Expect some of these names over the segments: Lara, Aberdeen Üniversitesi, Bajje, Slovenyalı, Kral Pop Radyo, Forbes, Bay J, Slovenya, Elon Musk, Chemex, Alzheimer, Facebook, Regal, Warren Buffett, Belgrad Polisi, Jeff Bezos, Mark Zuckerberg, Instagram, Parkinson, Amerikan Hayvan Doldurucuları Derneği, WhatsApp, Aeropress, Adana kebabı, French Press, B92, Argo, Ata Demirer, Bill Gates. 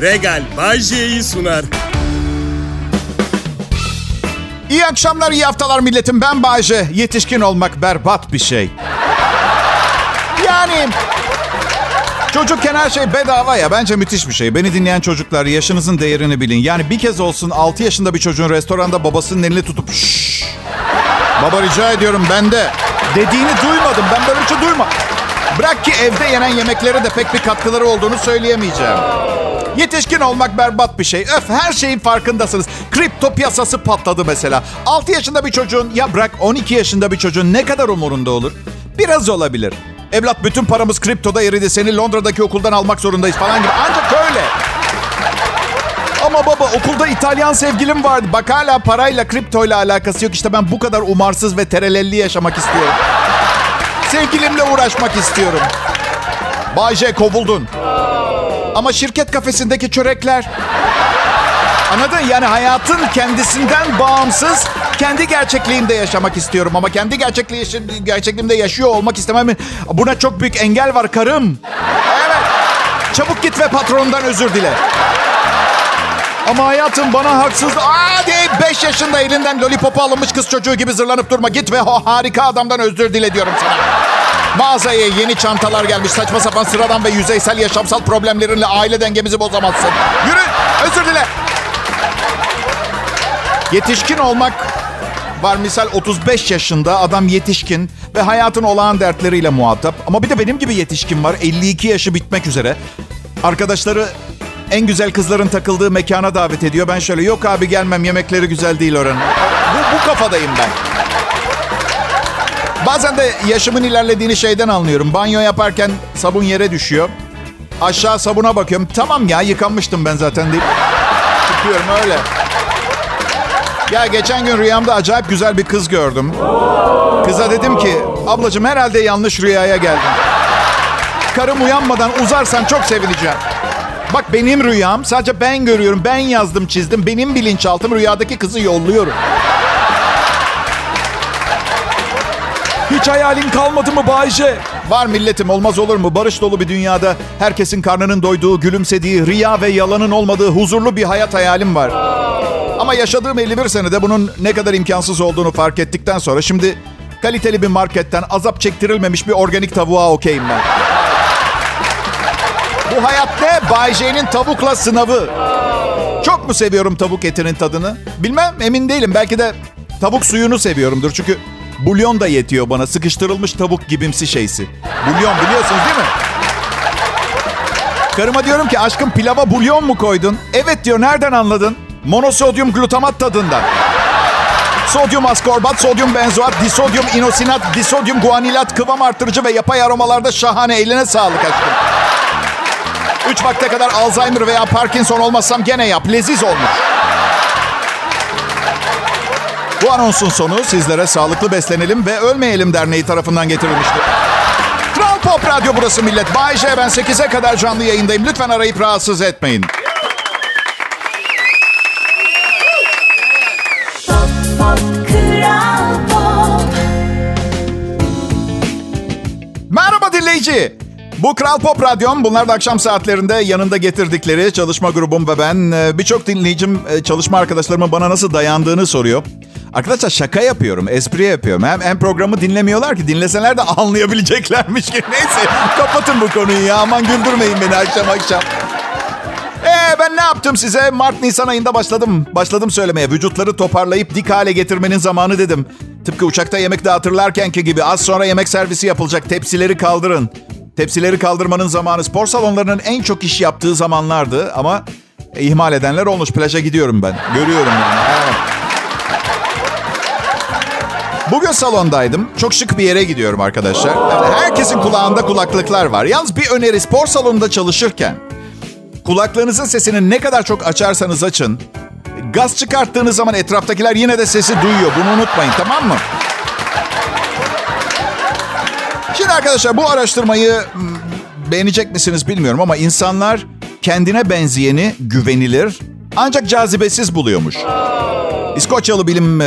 Regal Bajje'yi sunar. İyi akşamlar, iyi haftalar milletim. Ben Bajje. Yetişkin olmak berbat bir şey. Yani çocukken her şey bedava ya. Bence müthiş bir şey. Beni dinleyen çocuklar, yaşınızın değerini bilin. Yani bir kez olsun 6 yaşında bir çocuğun restoranda babasının elini tutup şşş, baba rica ediyorum bende dediğini duymadım. Ben böyle bir şey duymadım. Bırak ki evde yenen yemeklere de pek bir katkıları olduğunu söyleyemeyeceğim. Yetişkin olmak berbat bir şey. Öf, her şeyin farkındasınız. Kripto piyasası patladı mesela. 6 yaşında bir çocuğun, ya bırak 12 yaşında bir çocuğun ne kadar umurunda olur? Biraz olabilir. Evlat, bütün paramız kriptoda eridi. Seni Londra'daki okuldan almak zorundayız falan gibi. Ancak öyle. Ama baba, okulda İtalyan sevgilim vardı. Bak, hala parayla, kriptoyla alakası yok. İşte ben bu kadar umarsız ve terelelli yaşamak istiyorum. Sevgilimle uğraşmak istiyorum. Bajje, kovuldun. Ama şirket kafesindeki çörekler. Anladın? Yani hayatın kendisinden bağımsız, kendi gerçekliğimde yaşamak istiyorum. Ama kendi gerçekliğimde yaşıyor olmak istemem. Buna çok büyük engel var karım. Evet. Çabuk git ve patronundan özür dile. Ama hayatım bana haksız. Hadi 5 yaşında elinden lollipopu alınmış kız çocuğu gibi zırlanıp durma. Git ve harika adamdan özür dile diyorum sana. Mağazaya yeni çantalar gelmiş. Saçma sapan, sıradan ve yüzeysel yaşamsal problemlerinle aile dengemizi bozamazsın. Yürü, özür dile. Yetişkin olmak var. Misal 35 yaşında adam yetişkin ve hayatın olağan dertleriyle muhatap. Ama bir de benim gibi yetişkin var. 52 yaşı bitmek üzere. Arkadaşları en güzel kızların takıldığı mekana davet ediyor. Ben şöyle, yok abi gelmem, yemekleri güzel değil oranın. Bu kafadayım ben. Bazen de yaşımın ilerlediğini şeyden anlıyorum. Banyo yaparken sabun yere düşüyor. Aşağı sabuna bakıyorum. Tamam ya, yıkanmıştım ben zaten deyip çıkıyorum öyle. Ya geçen gün rüyamda acayip güzel bir kız gördüm. Kıza dedim ki, ablacığım herhalde yanlış rüyaya geldim. Karım uyanmadan uzarsan çok sevineceğim. Bak, benim rüyam, sadece ben görüyorum. Ben yazdım, çizdim. Benim bilinçaltım, rüyadaki kızı yolluyorum. Hiç hayalin kalmadı mı Bayce? Var milletim, olmaz olur mu? Barış dolu bir dünyada herkesin karnının doyduğu, gülümsediği, riya ve yalanın olmadığı huzurlu bir hayat hayalim var. Ama yaşadığım 51 senede bunun ne kadar imkansız olduğunu fark ettikten sonra şimdi kaliteli bir marketten azap çektirilmemiş bir organik tavuğa okeyim ben. Bu hayat ne? Bayce'nin tavukla sınavı. Çok mu seviyorum tavuk etinin tadını? Bilmem, emin değilim. Belki de tavuk suyunu seviyorumdur çünkü... Bulyon da yetiyor bana. Sıkıştırılmış tavuk gibimsi şeysi. Bulyon, biliyorsunuz değil mi? Karıma diyorum ki, aşkım pilava bulyon mu koydun? Evet diyor, nereden anladın? Monosodyum glutamat tadından. Sodyum askorbat, sodyum benzoat, disodyum inosinat, disodyum guanilat, kıvam artırıcı ve yapay aromalarda şahane. Eline sağlık aşkım. 3 vakte kadar Alzheimer veya Parkinson olmazsam gene yap. Leziz olmuş. Bu anonsun sonu sizlere Sağlıklı Beslenelim ve Ölmeyelim Derneği tarafından getirilmiştir. Kral Pop Radyo burası millet. Bayce, ben 8'e kadar canlı yayındayım. Lütfen arayıp rahatsız etmeyin. Pop, pop, Kral Pop. Merhaba dinleyici. Bu Kral Pop Radyo'm. Bunlar da akşam saatlerinde yanında getirdikleri çalışma grubum ve ben. Birçok dinleyicim, çalışma arkadaşlarımın bana nasıl dayandığını soruyor. Arkadaşlar şaka yapıyorum, espri yapıyorum. Hem programı dinlemiyorlar ki, dinleseler de anlayabileceklermiş ki. Neyse, kapatın bu konuyu ya. Aman güldürmeyin beni akşam akşam. Ben ne yaptım size? Mart-Nisan ayında başladım söylemeye. Vücutları toparlayıp dik hale getirmenin zamanı dedim. Tıpkı uçakta yemek dağıtırlarkenki gibi az sonra yemek servisi yapılacak. Tepsileri kaldırın. Tepsileri kaldırmanın zamanı. Spor salonlarının en çok iş yaptığı zamanlardı ama ihmal edenler olmuş. Plaja gidiyorum ben. Görüyorum yani. Evet. Bugün salondaydım. Çok şık bir yere gidiyorum arkadaşlar. Yani herkesin kulağında kulaklıklar var. Yalnız bir öneri, spor salonunda çalışırken kulaklığınızın sesini ne kadar çok açarsanız açın, gaz çıkarttığınız zaman etraftakiler yine de sesi duyuyor. Bunu unutmayın, tamam mı? Şimdi arkadaşlar, bu araştırmayı beğenecek misiniz bilmiyorum ama insanlar kendine benzeyeni güvenilir ancak cazibesiz buluyormuş. İskoçyalı bilim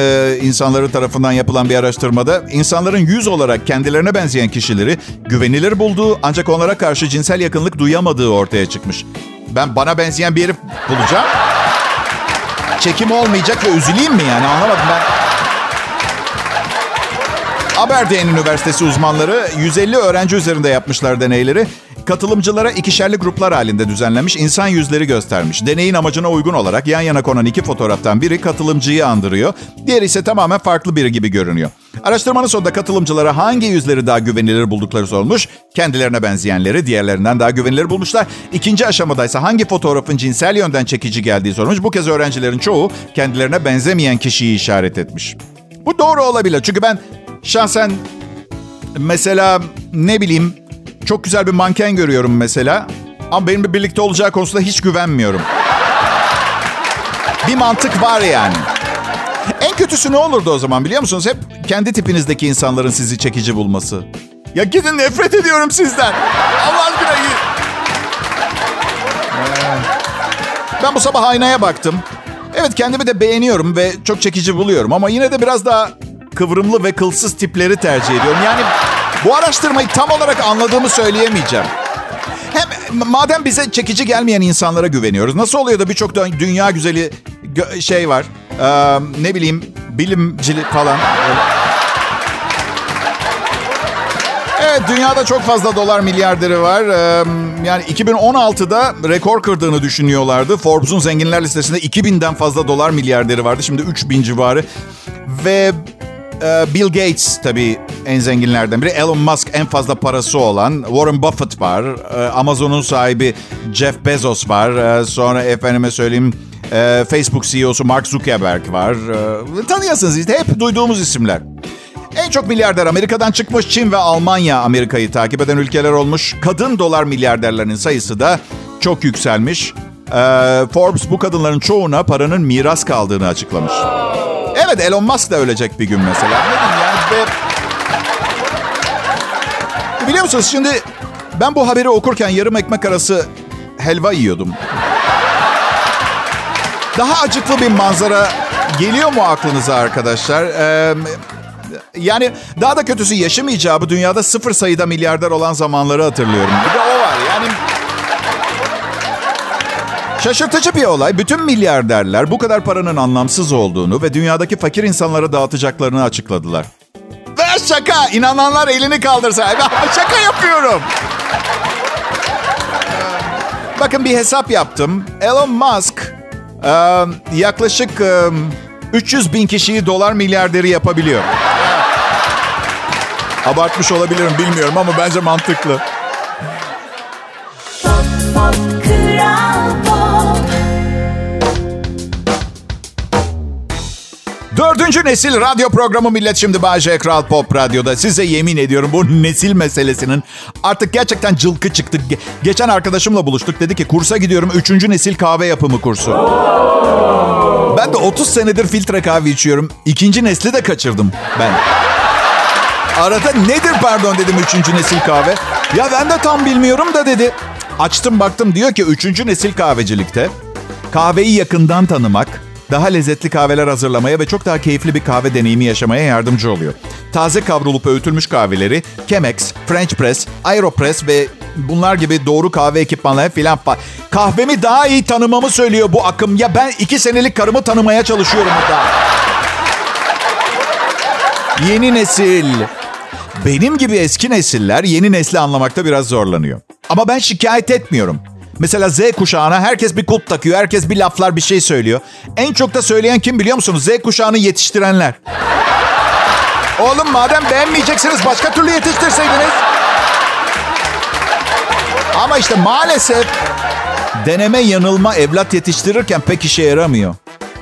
insanları tarafından yapılan bir araştırmada insanların yüz olarak kendilerine benzeyen kişileri güvenilir bulduğu ancak onlara karşı cinsel yakınlık duyamadığı ortaya çıkmış. Ben bana benzeyen bir herif bulacağım. Çekim olmayacak ve üzüleyim mi yani, anlamadım ben. Aberdeen Üniversitesi uzmanları 150 öğrenci üzerinde yapmışlar deneyleri. Katılımcılara ikişerli gruplar halinde düzenlenmiş, insan yüzleri göstermiş. Deneyin amacına uygun olarak yan yana konan iki fotoğraftan biri katılımcıyı andırıyor. Diğeri ise tamamen farklı biri gibi görünüyor. Araştırmanın sonunda katılımcılara hangi yüzleri daha güvenilir buldukları sorulmuş. Kendilerine benzeyenleri diğerlerinden daha güvenilir bulmuşlar. İkinci aşamadaysa hangi fotoğrafın cinsel yönden çekici geldiği sorulmuş. Bu kez öğrencilerin çoğu kendilerine benzemeyen kişiyi işaret etmiş. Bu doğru olabilir çünkü ben şahsen mesela ne bileyim çok güzel bir manken görüyorum mesela ama benimle birlikte olacağı konusunda hiç güvenmiyorum. Bir mantık var yani. En kötüsü ne olurdu o zaman biliyor musunuz? Hep kendi tipinizdeki insanların sizi çekici bulması. Ya gidin, nefret ediyorum sizden. Allah aşkına gidin. Ben bu sabah aynaya baktım. Evet, kendimi de beğeniyorum ve çok çekici buluyorum ama yine de biraz daha kıvrımlı ve kılsız tipleri tercih ediyorum. Yani bu araştırmayı tam olarak anladığımı söyleyemeyeceğim. Hem madem bize çekici gelmeyen insanlara güveniyoruz, nasıl oluyor da birçok dünya güzeli şey var, ne bileyim bilimcilik falan. Evet, dünyada çok fazla dolar milyarderi var. Yani 2016'da rekor kırdığını düşünüyorlardı. Forbes'un zenginler listesinde 2000'den fazla dolar milyarderi vardı. Şimdi 3000 civarı. Ve Bill Gates tabii en zenginlerden biri. Elon Musk en fazla parası olan. Warren Buffett var. Amazon'un sahibi Jeff Bezos var. Sonra efendime söyleyeyim Facebook CEO'su Mark Zuckerberg var. Tanıyasınız işte, hep duyduğumuz isimler. En çok milyarder Amerika'dan çıkmış. Çin ve Almanya Amerika'yı takip eden ülkeler olmuş. Kadın dolar milyarderlerinin sayısı da çok yükselmiş. Forbes bu kadınların çoğuna paranın miras kaldığını açıklamış. Evet, Elon Musk da ölecek bir gün mesela. Yani biliyor musunuz, şimdi ben bu haberi okurken yarım ekmek arası helva yiyordum. Daha acıklı bir manzara geliyor mu aklınıza arkadaşlar? Yani daha da kötüsü, yaşım icabı dünyada sıfır sayıda milyarder olan zamanları hatırlıyorum. Bir de o var yani. Şaşırtıcı bir olay. Bütün milyarderler bu kadar paranın anlamsız olduğunu ve dünyadaki fakir insanlara dağıtacaklarını açıkladılar. Ve şaka! İnananlar elini kaldırsa. Şaka yapıyorum. Bakın, bir hesap yaptım. Elon Musk yaklaşık 300 bin kişiyi dolar milyarderi yapabiliyor. Abartmış olabilirim, bilmiyorum ama bence mantıklı. Pop, pop, Kral Pop. Dördüncü nesil radyo programı Millet Şimdi Bahçe Kral Pop Radyo'da. Size yemin ediyorum bu nesil meselesinin artık gerçekten cılkı çıktı. Geçen arkadaşımla buluştuk, dedi ki kursa gidiyorum, 3. nesil kahve yapımı kursu. Ben de 30 senedir filtre kahve içiyorum. 2. nesli de kaçırdım ben. Arada nedir pardon dedim 3. nesil kahve. Ya ben de tam bilmiyorum da dedi. Açtım baktım, diyor ki 3. nesil kahvecilikte kahveyi yakından tanımak, daha lezzetli kahveler hazırlamaya ve çok daha keyifli bir kahve deneyimi yaşamaya yardımcı oluyor. Taze kavrulup öğütülmüş kahveleri Chemex, French Press, Aeropress ve bunlar gibi doğru kahve ekipmanları filan. Kahvemi daha iyi tanımamı söylüyor bu akım. Ya ben 2 senelik karımı tanımaya çalışıyorum hatta. Yeni nesil. Benim gibi eski nesiller yeni nesli anlamakta biraz zorlanıyor. Ama ben şikayet etmiyorum. Mesela Z kuşağına herkes bir kulp takıyor, herkes bir laflar, bir şey söylüyor. En çok da söyleyen kim biliyor musunuz? Z kuşağını yetiştirenler. Oğlum madem beğenmeyeceksiniz başka türlü yetiştirseydiniz. Ama işte maalesef deneme yanılma evlat yetiştirirken pek işe yaramıyor.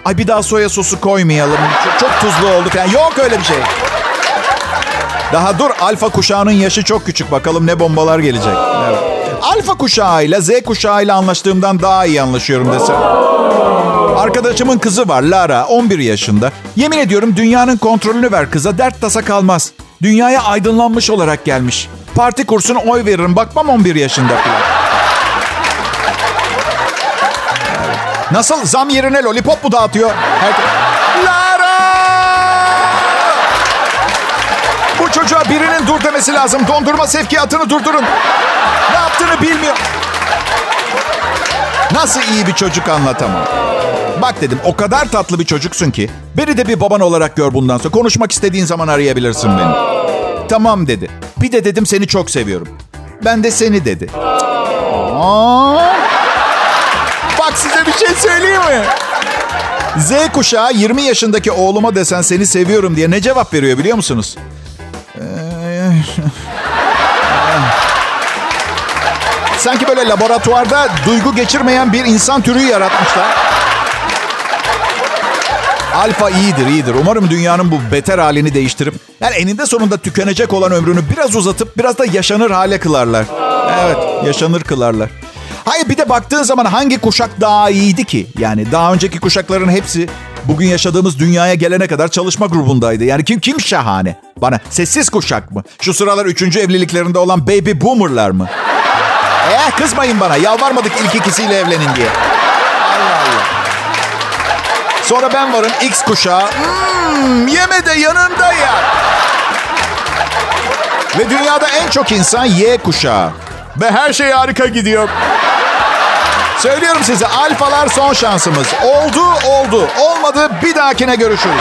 Ay bir daha soya sosu koymayalım. Çok tuzlu olduk. Yani yok öyle bir şey. Daha dur, alfa kuşağının yaşı çok küçük. Bakalım ne bombalar gelecek. Evet. Alfa kuşağıyla Z kuşağıyla anlaştığımdan daha iyi anlaşıyorum desem. Arkadaşımın kızı var, Lara, 11 yaşında. Yemin ediyorum dünyanın kontrolünü ver kıza, dert tasa kalmaz. Dünyaya aydınlanmış olarak gelmiş. Parti kursuna oy veririm, bakmam 11 yaşında falan. Nasıl, zam yerine lollipop mu dağıtıyor? Lara! Bu çocuğa birinin dur demesi lazım. Dondurma sevkiyatını durdurun. Ne yaptığını bilmiyor. Nasıl iyi bir çocuk anlatamam. Bak dedim, o kadar tatlı bir çocuksun ki beni de bir baban olarak gör bundan sonra. Konuşmak istediğin zaman arayabilirsin beni. Tamam dedi. Bir de dedim seni çok seviyorum. Ben de seni dedi. Bak size bir şey söyleyeyim mi? Z kuşağı 20 yaşındaki oğluma desen seni seviyorum diye ne cevap veriyor biliyor musunuz? Sanki böyle laboratuvarda duygu geçirmeyen bir insan türü yaratmışlar. Alfa iyidir, iyidir. Umarım dünyanın bu beter halini değiştirip, yani eninde sonunda tükenecek olan ömrünü biraz uzatıp biraz da yaşanır hale kılarlar. Evet, yaşanır kılarlar. Hayır, bir de baktığın zaman hangi kuşak daha iyiydi ki? Yani daha önceki kuşakların hepsi bugün yaşadığımız dünyaya gelene kadar çalışma grubundaydı. Yani kim şahane? Bana sessiz kuşak mı? Şu sıralar 3. evliliklerinde olan baby boomerlar mı? Kızmayın bana. Yalvarmadık ilk ikisiyle evlenin diye. Allah Allah. Sonra ben varım X kuşağı. Yeme de yanında ya. Ve dünyada en çok insan Y kuşağı. Ve her şey harika gidiyor. Söylüyorum size, alfalar son şansımız. Oldu. Olmadı, bir dahakine görüşürüz.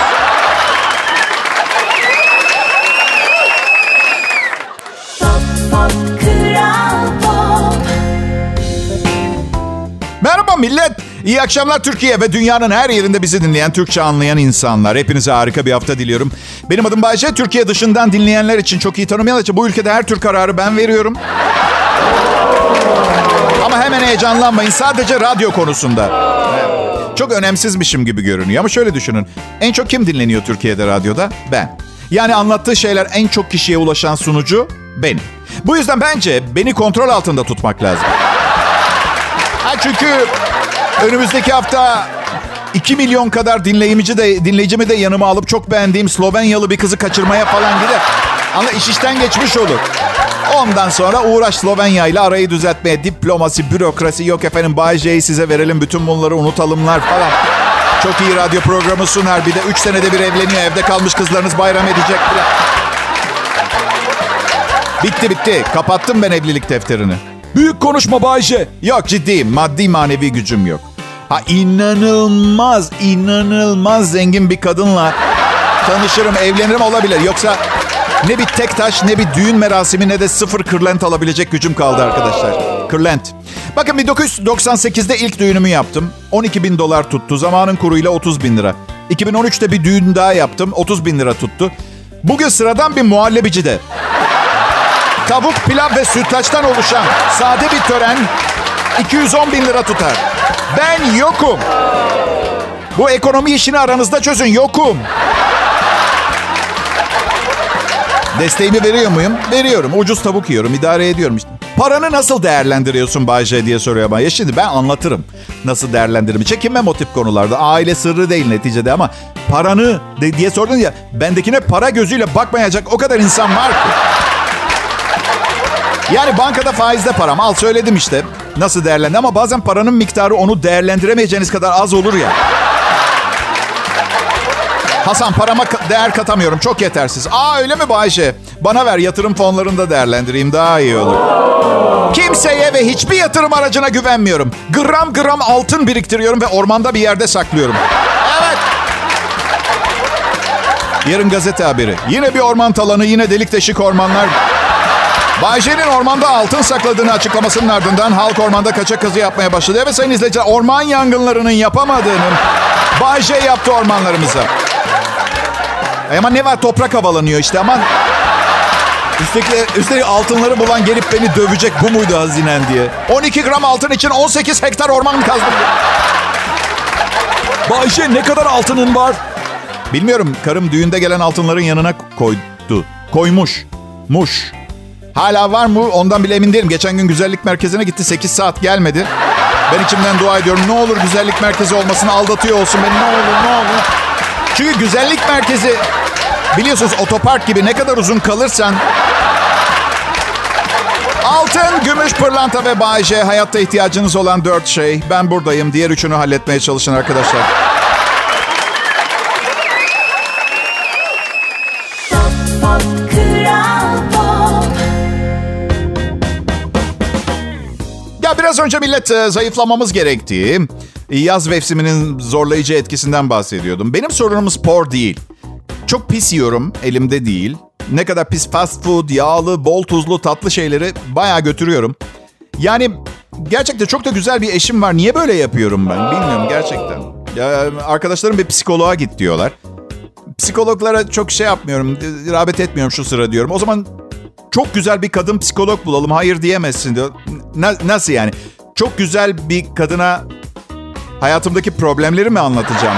Merhaba millet. İyi akşamlar Türkiye ve dünyanın her yerinde bizi dinleyen, Türkçe anlayan insanlar. Hepinize harika bir hafta diliyorum. Benim adım Bayce. Türkiye dışından dinleyenler için, çok iyi tanımayanlar için, bu ülkede her tür kararı ben veriyorum. Ama hemen heyecanlanmayın. Sadece radyo konusunda. Çok önemsizmişim gibi görünüyor. Ama şöyle düşünün. En çok kim dinleniyor Türkiye'de radyoda? Ben. Yani anlattığı şeyler en çok kişiye ulaşan sunucu benim. Bu yüzden bence beni kontrol altında tutmak lazım. Çünkü önümüzdeki hafta 2 milyon kadar dinleyicimi de yanıma alıp çok beğendiğim Slovenyalı bir kızı kaçırmaya falan gider. Ama iş işten geçmiş olur. Ondan sonra uğraş Slovenya ile arayı düzeltmeye, diplomasi, bürokrasi, yok efendim Bay J'yi size verelim, bütün bunları unutalımlar falan. Çok iyi radyo programı sunar, bir de 3 senede bir evleniyor, evde kalmış kızlarınız bayram edecek bile. Bitti. Kapattım ben evlilik defterini. Büyük konuşma Bay J. Yok, ciddiyim. Maddi manevi gücüm yok. Ha, inanılmaz zengin bir kadınla tanışırım, evlenirim, olabilir. Yoksa ne bir tek taş, ne bir düğün merasimi, ne de 0 kırlent alabilecek gücüm kaldı arkadaşlar. Kırlent. Bakın 1998'de ilk düğünümü yaptım. $12.000 tuttu. Zamanın kuruyla $30.000. 2013'te bir düğün daha yaptım. $30.000 tuttu. Bugün sıradan bir muhallebicide. Tavuk, pilav ve sütlaçtan oluşan sade bir tören $210.000 tutar. Ben yokum. Bu ekonomi işini aranızda çözün. Yokum. Desteğimi veriyor muyum? Veriyorum. Ucuz tavuk yiyorum. İdare ediyorum işte. Paranı nasıl değerlendiriyorsun Bayce diye soruyor bana. Ya şimdi ben anlatırım nasıl değerlendirimi. Çekinmem o tip konularda. Aile sırrı değil neticede ama paranı diye sordun ya. Bendekine para gözüyle bakmayacak o kadar insan var ki. Yani bankada faizde param. Al söyledim işte. Nasıl değerlendi ama bazen paranın miktarı onu değerlendiremeyeceğiniz kadar az olur ya. Hasan, parama değer katamıyorum. Çok yetersiz. Aa öyle mi Bayşe? Bana ver, yatırım fonlarında değerlendireyim. Daha iyi olur. Kimseye ve hiçbir yatırım aracına güvenmiyorum. Gram gram altın biriktiriyorum ve ormanda bir yerde saklıyorum. Evet. Yarın gazete haberi. Yine bir orman talanı, yine delik deşik ormanlar. Bay J'nin ormanda altın sakladığını açıklamasının ardından halk ormanda kaçak kazı yapmaya başladı. Evet sayın izleyiciler, orman yangınlarının yapamadığını Bay J yaptı ormanlarımıza. Ama ne var, toprak havalanıyor işte aman. Üstelik altınları bulan gelip beni dövecek, bu muydu hazinen diye. 12 gram altın için 18 hektar orman kazdım. Bay J, ne kadar altının var? Bilmiyorum, karım düğünde gelen altınların yanına koydu. Koymuş. Hala var mı? Ondan bile emin değilim. Geçen gün güzellik merkezine gitti. 8 saat gelmedi. Ben içimden dua ediyorum. Ne olur güzellik merkezi olmasın. Aldatıyor olsun beni. Ne olur. Çünkü güzellik merkezi biliyorsunuz otopark gibi, ne kadar uzun kalırsan. Altın, gümüş, pırlanta ve Bay J, hayatta ihtiyacınız olan 4 şey. Ben buradayım. Diğer 3'ünü halletmeye çalışın arkadaşlar. Biraz önce millet zayıflamamız gerektiği, yaz mevsiminin zorlayıcı etkisinden bahsediyordum. Benim sorunum spor değil. Çok pis yiyorum, elimde değil. Ne kadar pis fast food, yağlı, bol tuzlu, tatlı şeyleri bayağı götürüyorum. Yani gerçekten çok da güzel bir eşim var. Niye böyle yapıyorum ben? Bilmiyorum gerçekten. Arkadaşlarım bir psikoloğa git diyorlar. Psikologlara çok şey yapmıyorum, rağbet etmiyorum şu sıra diyorum. O zaman çok güzel bir kadın psikolog bulalım. Hayır diyemezsin diyor. Nasıl yani? Çok güzel bir kadına hayatımdaki problemleri mi anlatacağım?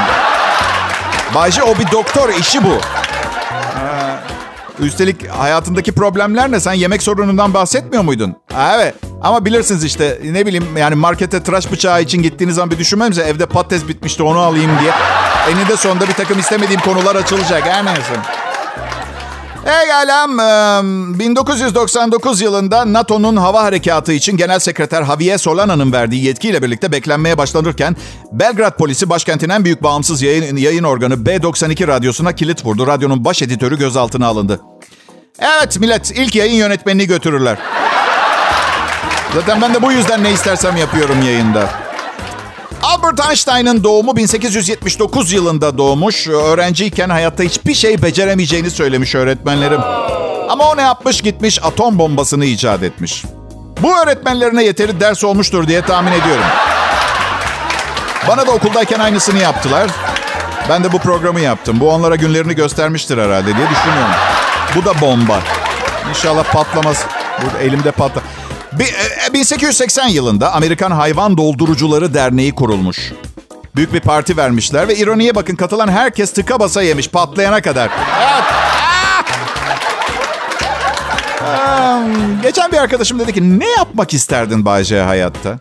Bayce o bir doktor, işi bu. Üstelik hayatındaki problemler ne? Sen yemek sorunundan bahsetmiyor muydun? Evet. Ama bilirsiniz işte, ne bileyim yani, markete tıraş bıçağı için gittiğiniz zaman bir düşünmemize, evde patates bitmişti onu alayım diye. Eninde sonunda bir takım istemediğim konular açılacak. Her neyse. Egalem, 1999 yılında NATO'nun hava harekatı için Genel Sekreter Javier Solana'nın verdiği yetkiyle birlikte beklenmeye başlanırken Belgrad Polisi başkentin en büyük bağımsız yayın organı B92 radyosuna kilit vurdu. Radyonun baş editörü gözaltına alındı. Evet millet, ilk yayın yönetmenini götürürler. Zaten ben de bu yüzden ne istersem yapıyorum yayında. Albert Einstein'ın doğumu 1879 yılında doğmuş. Öğrenciyken hayatta hiçbir şey beceremeyeceğini söylemiş öğretmenlerim. Ama o ne yapmış? Gitmiş atom bombasını icat etmiş. Bu öğretmenlerine yeteri ders olmuştur diye tahmin ediyorum. Bana da okuldayken aynısını yaptılar. Ben de bu programı yaptım. Bu onlara günlerini göstermiştir herhalde diye düşünüyorum. Bu da bomba. İnşallah patlamaz. Burada elimde patlar. 1880 yılında Amerikan Hayvan Doldurucuları Derneği kurulmuş. Büyük bir parti vermişler ve ironiye bakın, katılan herkes tıka basa yemiş patlayana kadar. Evet. Geçen bir arkadaşım dedi ki, ne yapmak isterdin Bayce hayatta?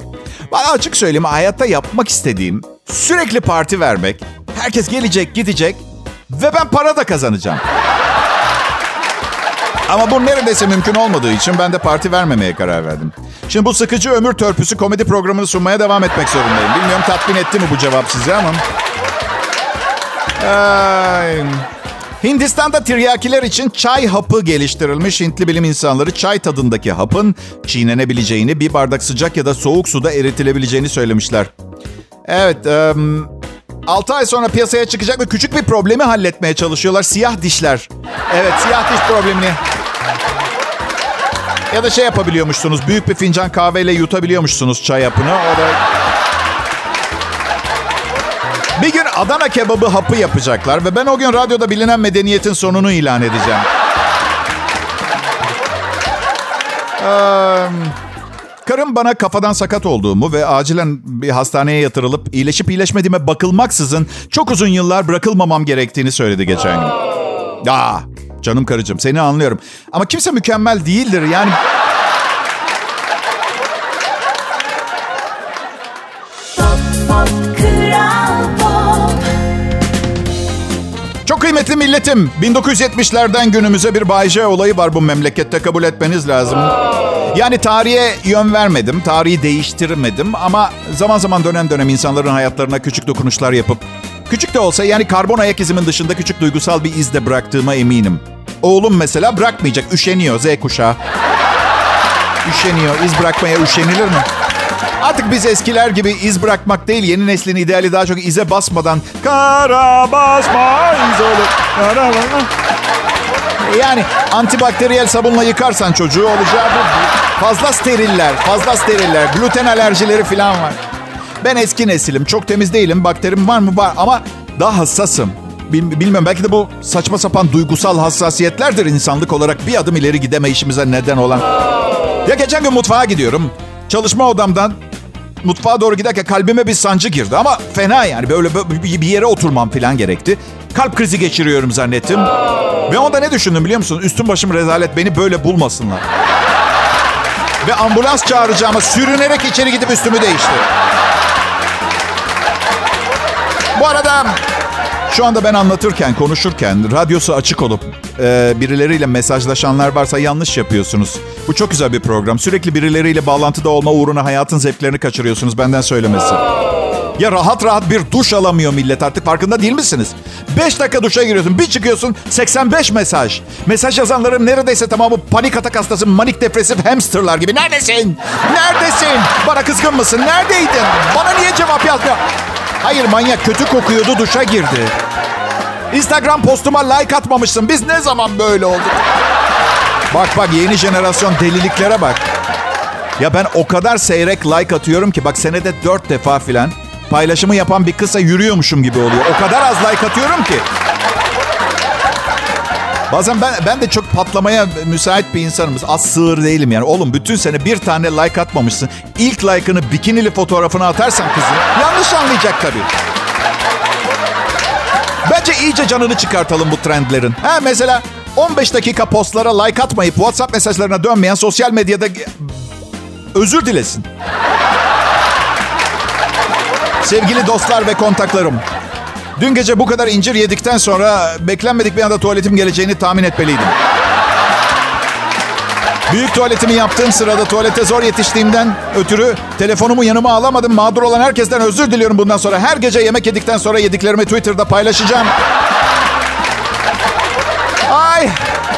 Bana açık söyleyeyim, hayatta yapmak istediğim sürekli parti vermek, herkes gelecek gidecek ve ben para da kazanacağım. Ama bu neredeyse mümkün olmadığı için ben de parti vermemeye karar verdim. Şimdi bu sıkıcı ömür törpüsü komedi programını sunmaya devam etmek zorundayım. Bilmiyorum tatmin etti mi bu cevap size ama. Hindistan'da tiryakiler için çay hapı geliştirilmiş. Hintli bilim insanları çay tadındaki hapın çiğnenebileceğini, bir bardak sıcak ya da soğuk suda eritilebileceğini söylemişler. Evet, 6 ay sonra piyasaya çıkacak ve küçük bir problemi halletmeye çalışıyorlar. Siyah dişler. Evet, siyah diş problemini. Ya da şey yapabiliyormuşsunuz. Büyük bir fincan kahveyle yutabiliyormuşsunuz çay hapını. O da... Bir gün Adana kebabı hapı yapacaklar ve ben o gün radyoda bilinen medeniyetin sonunu ilan edeceğim. Karım bana kafadan sakat olduğumu ve acilen bir hastaneye yatırılıp iyileşip iyileşmediğime bakılmaksızın çok uzun yıllar bırakılmamam gerektiğini söyledi geçen gün. Canım karıcığım, seni anlıyorum. Ama kimse mükemmel değildir yani. Çok kıymetli milletim, 1970'lerden günümüze bir Bayce olayı var bu memlekette, kabul etmeniz lazım. Yani tarihe yön vermedim, tarihi değiştirmedim ama zaman zaman dönem dönem insanların hayatlarına küçük dokunuşlar yapıp, küçük de olsa yani karbon ayak izimin dışında küçük duygusal bir iz de bıraktığıma eminim. Oğlum mesela bırakmayacak, üşeniyor Z kuşağı. Üşeniyor, iz bırakmaya üşenilir mi? Artık biz eskiler gibi iz bırakmak değil, yeni neslin ideali daha çok ize basmadan kara basma iz olur. Kara basma. Yani antibakteriyel sabunla yıkarsan çocuğu olacağı bu. Fazla steriller, gluten alerjileri falan var. Ben eski nesilim, çok temiz değilim, bakterim var mı? Var ama daha hassasım. Bilmem, belki de bu saçma sapan duygusal hassasiyetlerdir insanlık olarak bir adım ileri gidemeyişimize neden olan. Ya geçen gün mutfağa gidiyorum. Çalışma odamdan mutfağa doğru giderken kalbime bir sancı girdi ama fena yani. Böyle bir yere oturmam falan gerekti. Kalp krizi geçiriyorum zannettim. Ve onda ne düşündüm biliyor musun? Üstüm başım rezalet, beni böyle bulmasınlar. Ve ambulans çağıracağıma sürünerek içeri gidip üstümü değiştirdim. Bu arada şu anda ben konuşurken radyosu açık olup birileriyle mesajlaşanlar varsa yanlış yapıyorsunuz. Bu çok güzel bir program. Sürekli birileriyle bağlantıda olma uğruna hayatın zevklerini kaçırıyorsunuz, benden söylemesi. Ya rahat rahat bir duş alamıyor millet artık. Farkında değil misiniz? 5 dakika duşa giriyorsun. Bir çıkıyorsun 85 mesaj. Mesaj yazanların neredeyse tamamı panik atak hastası, manik depresif hamsterlar gibi. Neredesin? Neredesin? Bana kızgın mısın? Neredeydin? Bana niye cevap yazmıyor? Hayır manyak, kötü kokuyordu, duşa girdi. Instagram postuma like atmamışsın. Biz ne zaman böyle olduk? Bak bak, yeni jenerasyon deliliklere bak. Ya ben o kadar seyrek like atıyorum ki bak, senede 4 defa filan paylaşımı yapan bir kısa yürüyormuşum gibi oluyor. O kadar az like atıyorum ki. Bazen ben de çok patlamaya müsait bir insanım. Az sığır değilim yani. Oğlum bütün sene 1 tane like atmamışsın. İlk like'ını bikinili fotoğrafına atarsan kızım yanlış anlayacak tabii. Bence iyice canını çıkartalım bu trendlerin. Ha mesela 15 dakika postlara like atmayıp WhatsApp mesajlarına dönmeyen sosyal medyada özür dilesin. Sevgili dostlar ve kontaklarım. Dün gece bu kadar incir yedikten sonra beklenmedik bir anda tuvaletim geleceğini tahmin etmeliydim. Büyük tuvaletimi yaptığım sırada tuvalete zor yetiştiğimden ötürü telefonumu yanıma alamadım. Mağdur olan herkesten özür diliyorum bundan sonra. Her gece yemek yedikten sonra yediklerimi Twitter'da paylaşacağım. Ay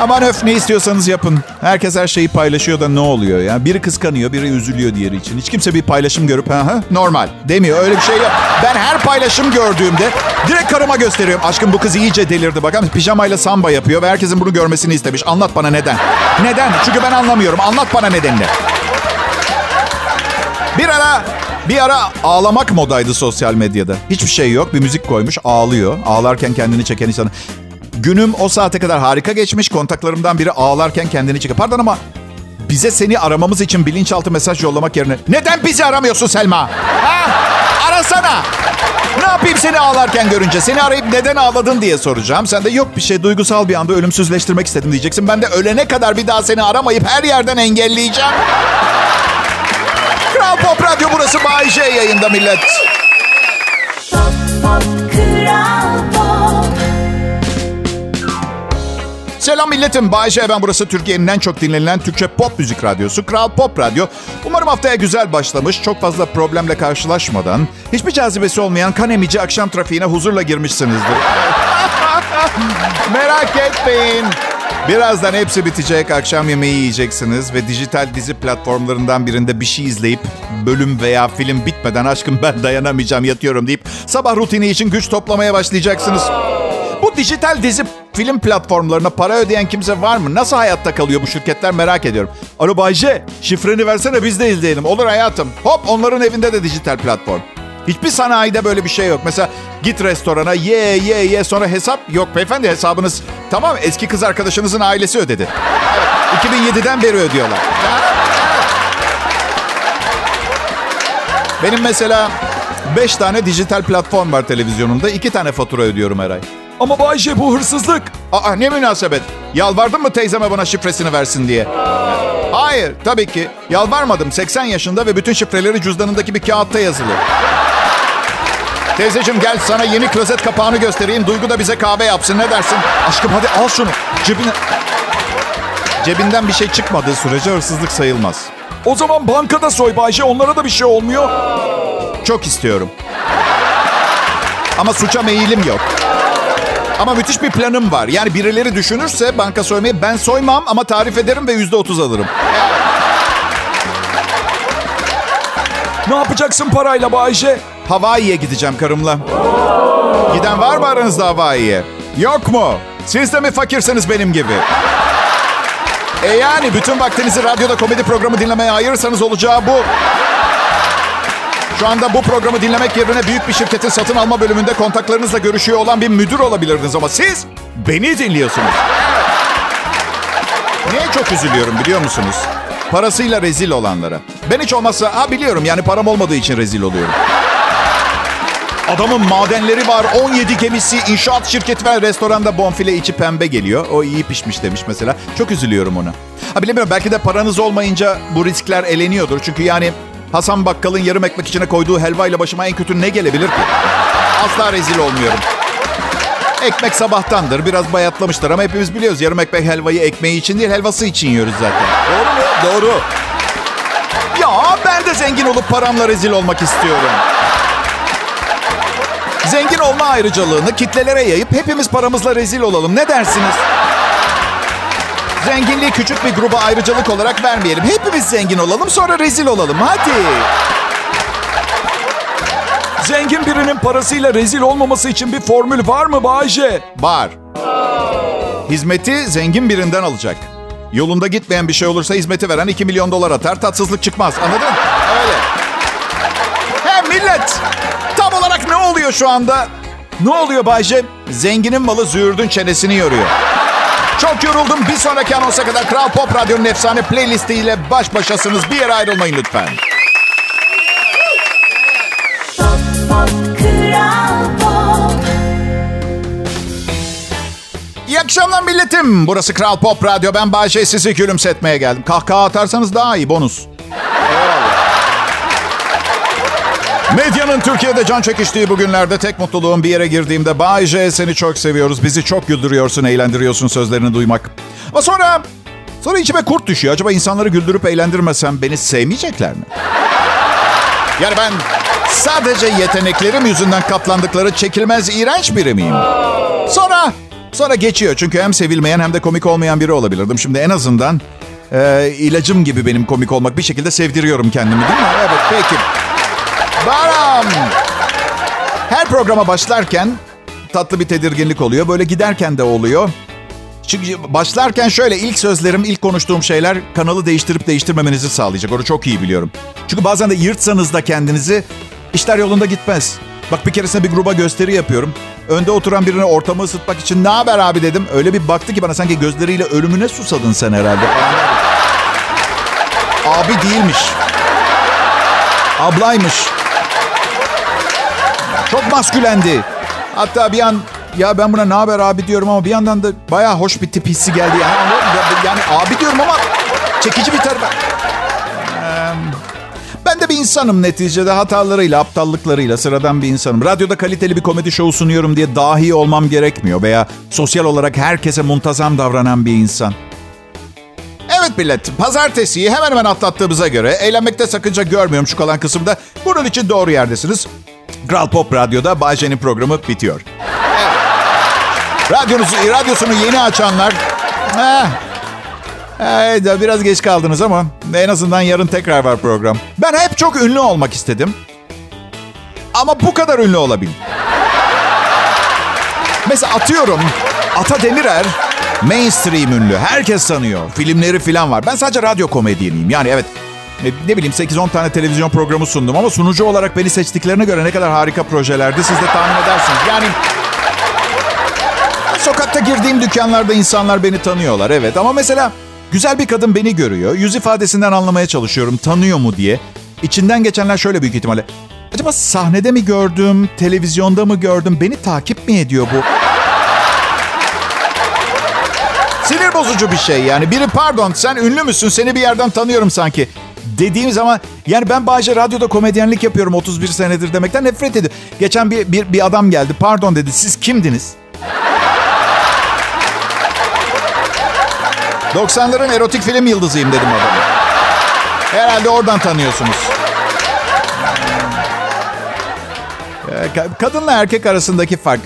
aman öf, ne istiyorsanız yapın. Herkes her şeyi paylaşıyor da ne oluyor ya? Biri kıskanıyor, biri üzülüyor diğeri için. Hiç kimse bir paylaşım görüp ha normal demiyor. Öyle bir şey yok. Ben her paylaşım gördüğümde direkt karıma gösteriyorum. Aşkım bu kız iyice delirdi. Bakın pijamayla samba yapıyor ve herkesin bunu görmesini istemiş. Anlat bana neden. Neden? Çünkü ben anlamıyorum. Anlat bana nedenini. Bir ara ağlamak modaydı sosyal medyada. Hiçbir şey yok. Bir müzik koymuş. Ağlıyor. Ağlarken kendini çeken insanı. Günüm o saate kadar harika geçmiş. Kontaklarımdan biri ağlarken kendini çekiyor. Pardon ama bize seni aramamız için bilinçaltı mesaj yollamak yerine... Neden bizi aramıyorsun Selma? Ha? Arasana. Ne yapayım seni ağlarken görünce? Seni arayıp neden ağladın diye soracağım. Sen de yok bir şey, duygusal bir anda ölümsüzleştirmek istedim diyeceksin. Ben de ölene kadar bir daha seni aramayıp her yerden engelleyeceğim. Kral Pop Radyo burası, Bay J yayında millet. Pop, pop, Kral Pop. Selam milletim. Bay J ben, burası Türkiye'nin en çok dinlenilen Türkçe pop müzik radyosu Kral Pop Radyo. Umarım haftaya güzel başlamış, çok fazla problemle karşılaşmadan, hiçbir cazibesi olmayan kan emici akşam trafiğine huzurla girmişsinizdir. Merak etmeyin. Birazdan hepsi bitecek, akşam yemeği yiyeceksiniz ve dijital dizi platformlarından birinde bir şey izleyip bölüm veya film bitmeden aşkım ben dayanamayacağım yatıyorum deyip sabah rutini için güç toplamaya başlayacaksınız. Bu dijital dizi film platformlarına para ödeyen kimse var mı? Nasıl hayatta kalıyor bu şirketler, merak ediyorum. Alo Bay J, şifreni versene biz de izleyelim. Olur hayatım. Hop, onların evinde de dijital platform. Hiçbir sanayide böyle bir şey yok. Mesela git restorana ye sonra hesap yok. Beyefendi hesabınız tamam, eski kız arkadaşınızın ailesi ödedi. 2007'den beri ödüyorlar. Benim mesela 5 tane dijital platform var televizyonumda. 2 tane fatura ödüyorum her ay. Ama Bay J bu hırsızlık. Aa ne münasebet. Yalvardın mı teyzeme bana şifresini versin diye? Hayır tabii ki. Yalvarmadım. 80 yaşında ve bütün şifreleri cüzdanındaki bir kağıtta yazılı. Teyzeciğim gel sana yeni klozet kapağını göstereyim. Duygu da bize kahve yapsın, ne dersin? Aşkım hadi al şunu. Cebinden bir şey çıkmadığı sürece hırsızlık sayılmaz. O zaman bankada soy Bay J, onlara da bir şey olmuyor. Çok istiyorum. Ama suça meyilim yok. Ama müthiş bir planım var. Yani birileri düşünürse banka soymayı, ben soymam ama tarif ederim ve %30 alırım. Ne yapacaksın parayla Bay J? Hawaii'ye gideceğim karımla. Giden var mı aranızda Hawaii'ye? Yok mu? Siz de mi fakirsiniz benim gibi? Yani bütün vaktinizi radyoda komedi programı dinlemeye ayırırsanız olacağı bu. Şu anda bu programı dinlemek yerine büyük bir şirketin satın alma bölümünde kontaklarınızla görüşüyor olan bir müdür olabilirdiniz ama siz beni dinliyorsunuz. Niye çok üzülüyorum biliyor musunuz? Parasıyla rezil olanlara. Ben hiç olmazsa biliyorum yani param olmadığı için rezil oluyorum. Adamın madenleri var, 17 gemisi, inşaat şirketi var, restoranda bonfile içi pembe geliyor. O iyi pişmiş demiş mesela. Çok üzülüyorum ona. Bilemiyorum, belki de paranız olmayınca bu riskler eleniyordur. Çünkü yani... Hasan Bakkal'ın yarım ekmek içine koyduğu helvayla başıma en kötü ne gelebilir ki? Asla rezil olmuyorum. Ekmek sabahtandır, biraz bayatlamıştır ama hepimiz biliyoruz. Yarım ekmek helvayı ekmeği için değil, helvası için yiyoruz zaten. Doğru mu? Doğru. Ya ben de zengin olup paramla rezil olmak istiyorum. Zengin olma ayrıcalığını kitlelere yayıp hepimiz paramızla rezil olalım. Ne dersiniz? Zenginliği küçük bir gruba ayrıcalık olarak vermeyelim. Hepimiz zengin olalım, sonra rezil olalım. Hadi. Zengin birinin parasıyla rezil olmaması için bir formül var mı Bayce? Var. Hizmeti zengin birinden alacak. Yolunda gitmeyen bir şey olursa hizmeti veren 2 milyon dolar atar. Tatsızlık çıkmaz. Anladın mı? Öyle. He millet. Tam olarak ne oluyor şu anda? Ne oluyor Bayce? Zenginin malı züğürdün çenesini yoruyor. Çok yoruldum. Bir sonraki anonsa kadar Kral Pop Radyo'nun efsane playlistiyle baş başasınız. Bir yere ayrılmayın lütfen. İyi akşamlar milletim. Burası Kral Pop Radyo. Ben Bayşe, sizi gülümsetmeye geldim. Kahkaha atarsanız daha iyi. Bonus. Medyanın Türkiye'de can çekiştiği bu günlerde tek mutluluğum bir yere girdiğimde Bayşe seni çok seviyoruz, bizi çok güldürüyorsun, eğlendiriyorsun sözlerini duymak. Ama sonra içime kurt düşüyor. Acaba insanları güldürüp eğlendirmesem beni sevmeyecekler mi? Yani ben sadece yeteneklerim yüzünden kaplandıkları çekilmez iğrenç biri miyim? Sonra geçiyor. Çünkü hem sevilmeyen hem de komik olmayan biri olabilirdim. Şimdi en azından ilacım gibi benim komik olmak. Bir şekilde sevdiriyorum kendimi değil mi? Evet peki. Baram. Her programa başlarken tatlı bir tedirginlik oluyor. Böyle giderken de oluyor. Çünkü başlarken şöyle ilk sözlerim, ilk konuştuğum şeyler kanalı değiştirip değiştirmemenizi sağlayacak. Onu çok iyi biliyorum. Çünkü bazen de yırtsanız da kendinizi işler yolunda gitmez. Bak bir keresinde bir gruba gösteri yapıyorum. Önde oturan birine ortamı ısıtmak için "Ne haber abi?" dedim. Öyle bir baktı ki bana sanki gözleriyle "Ölümüne susadın sen herhalde." Abi değilmiş. Ablaymış. Çok maskülendi. Hatta bir an ya ben buna "Ne haber abi?" diyorum ama bir yandan da bayağı hoş bir tip hissi geldi. Yani abi diyorum ama çekici bir tarafı. Ben de bir insanım neticede, hatalarıyla, aptallıklarıyla sıradan bir insanım. Radyoda kaliteli bir komedi şovu sunuyorum diye dahi olmam gerekmiyor veya sosyal olarak herkese muntazam davranan bir insan. Evet millet, pazartesiyi hemen hemen atlattığımıza göre eğlenmekte sakınca görmüyorum şu kalan kısımda. Bunun için doğru yerdesiniz. Kral Pop Radyo'da Bayce'nin programı bitiyor. Radyosunu yeni açanlar... biraz geç kaldınız ama en azından yarın tekrar var program. Ben hep çok ünlü olmak istedim. Ama bu kadar ünlü olabildim. Mesela atıyorum Ata Demirer mainstream ünlü. Herkes sanıyor. Filmleri falan var. Ben sadece radyo komedyeniyim. Yani evet ne bileyim 8-10 tane televizyon programı sundum ama sunucu olarak beni seçtiklerine göre ne kadar harika projelerdi siz de tahmin edersiniz. Yani... Sokakta girdiğim dükkanlarda insanlar beni tanıyorlar evet ama mesela güzel bir kadın beni görüyor. Yüz ifadesinden anlamaya çalışıyorum tanıyor mu diye. İçinden geçenler şöyle büyük ihtimalle. Acaba sahnede mi gördüm, televizyonda mı gördüm, beni takip mi ediyor bu? Sinir bozucu bir şey yani. Biri pardon sen ünlü müsün seni bir yerden tanıyorum sanki dediğim zaman yani ben Bayce radyoda komedyenlik yapıyorum 31 senedir demekten nefret ediyorum. Geçen bir adam geldi pardon dedi siz kimdiniz? 90'ların erotik film yıldızıyım dedim adama. Herhalde oradan tanıyorsunuz. Kadınla erkek arasındaki fark.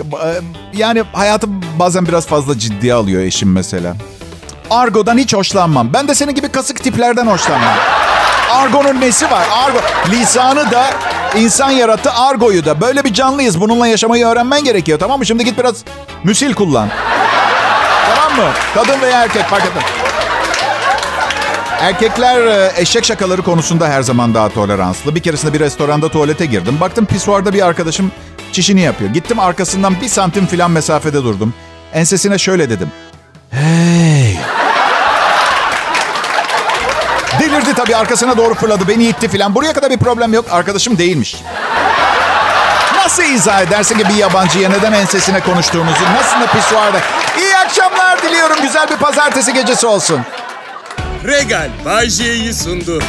Yani hayatı bazen biraz fazla ciddiye alıyor eşim mesela. Argo'dan hiç hoşlanmam. Ben de senin gibi kasık tiplerden hoşlanmam. Argo'nun nesi var? Argo lisanı da insan yarattı, Argo'yu da. Böyle bir canlıyız. Bununla yaşamayı öğrenmen gerekiyor. Tamam mı? Şimdi git biraz müsil kullan. Tamam mı? Kadın veya erkek fark etmez. Erkekler eşek şakaları konusunda her zaman daha toleranslı. Bir keresinde bir restoranda tuvalete girdim. Baktım pisuarda bir arkadaşım çişini yapıyor. Gittim arkasından 1 santim falan mesafede durdum. Ensesine şöyle dedim. Hey! Delirdi tabii arkasına doğru fırladı. Beni itti falan. Buraya kadar bir problem yok. Arkadaşım değilmiş. Nasıl izah edersin ki bir yabancıya neden ensesine konuştuğunuzu? Nasıl da pisuarda? İyi akşamlar diliyorum. Güzel bir pazartesi gecesi olsun. Regal Bayce'yi sundu.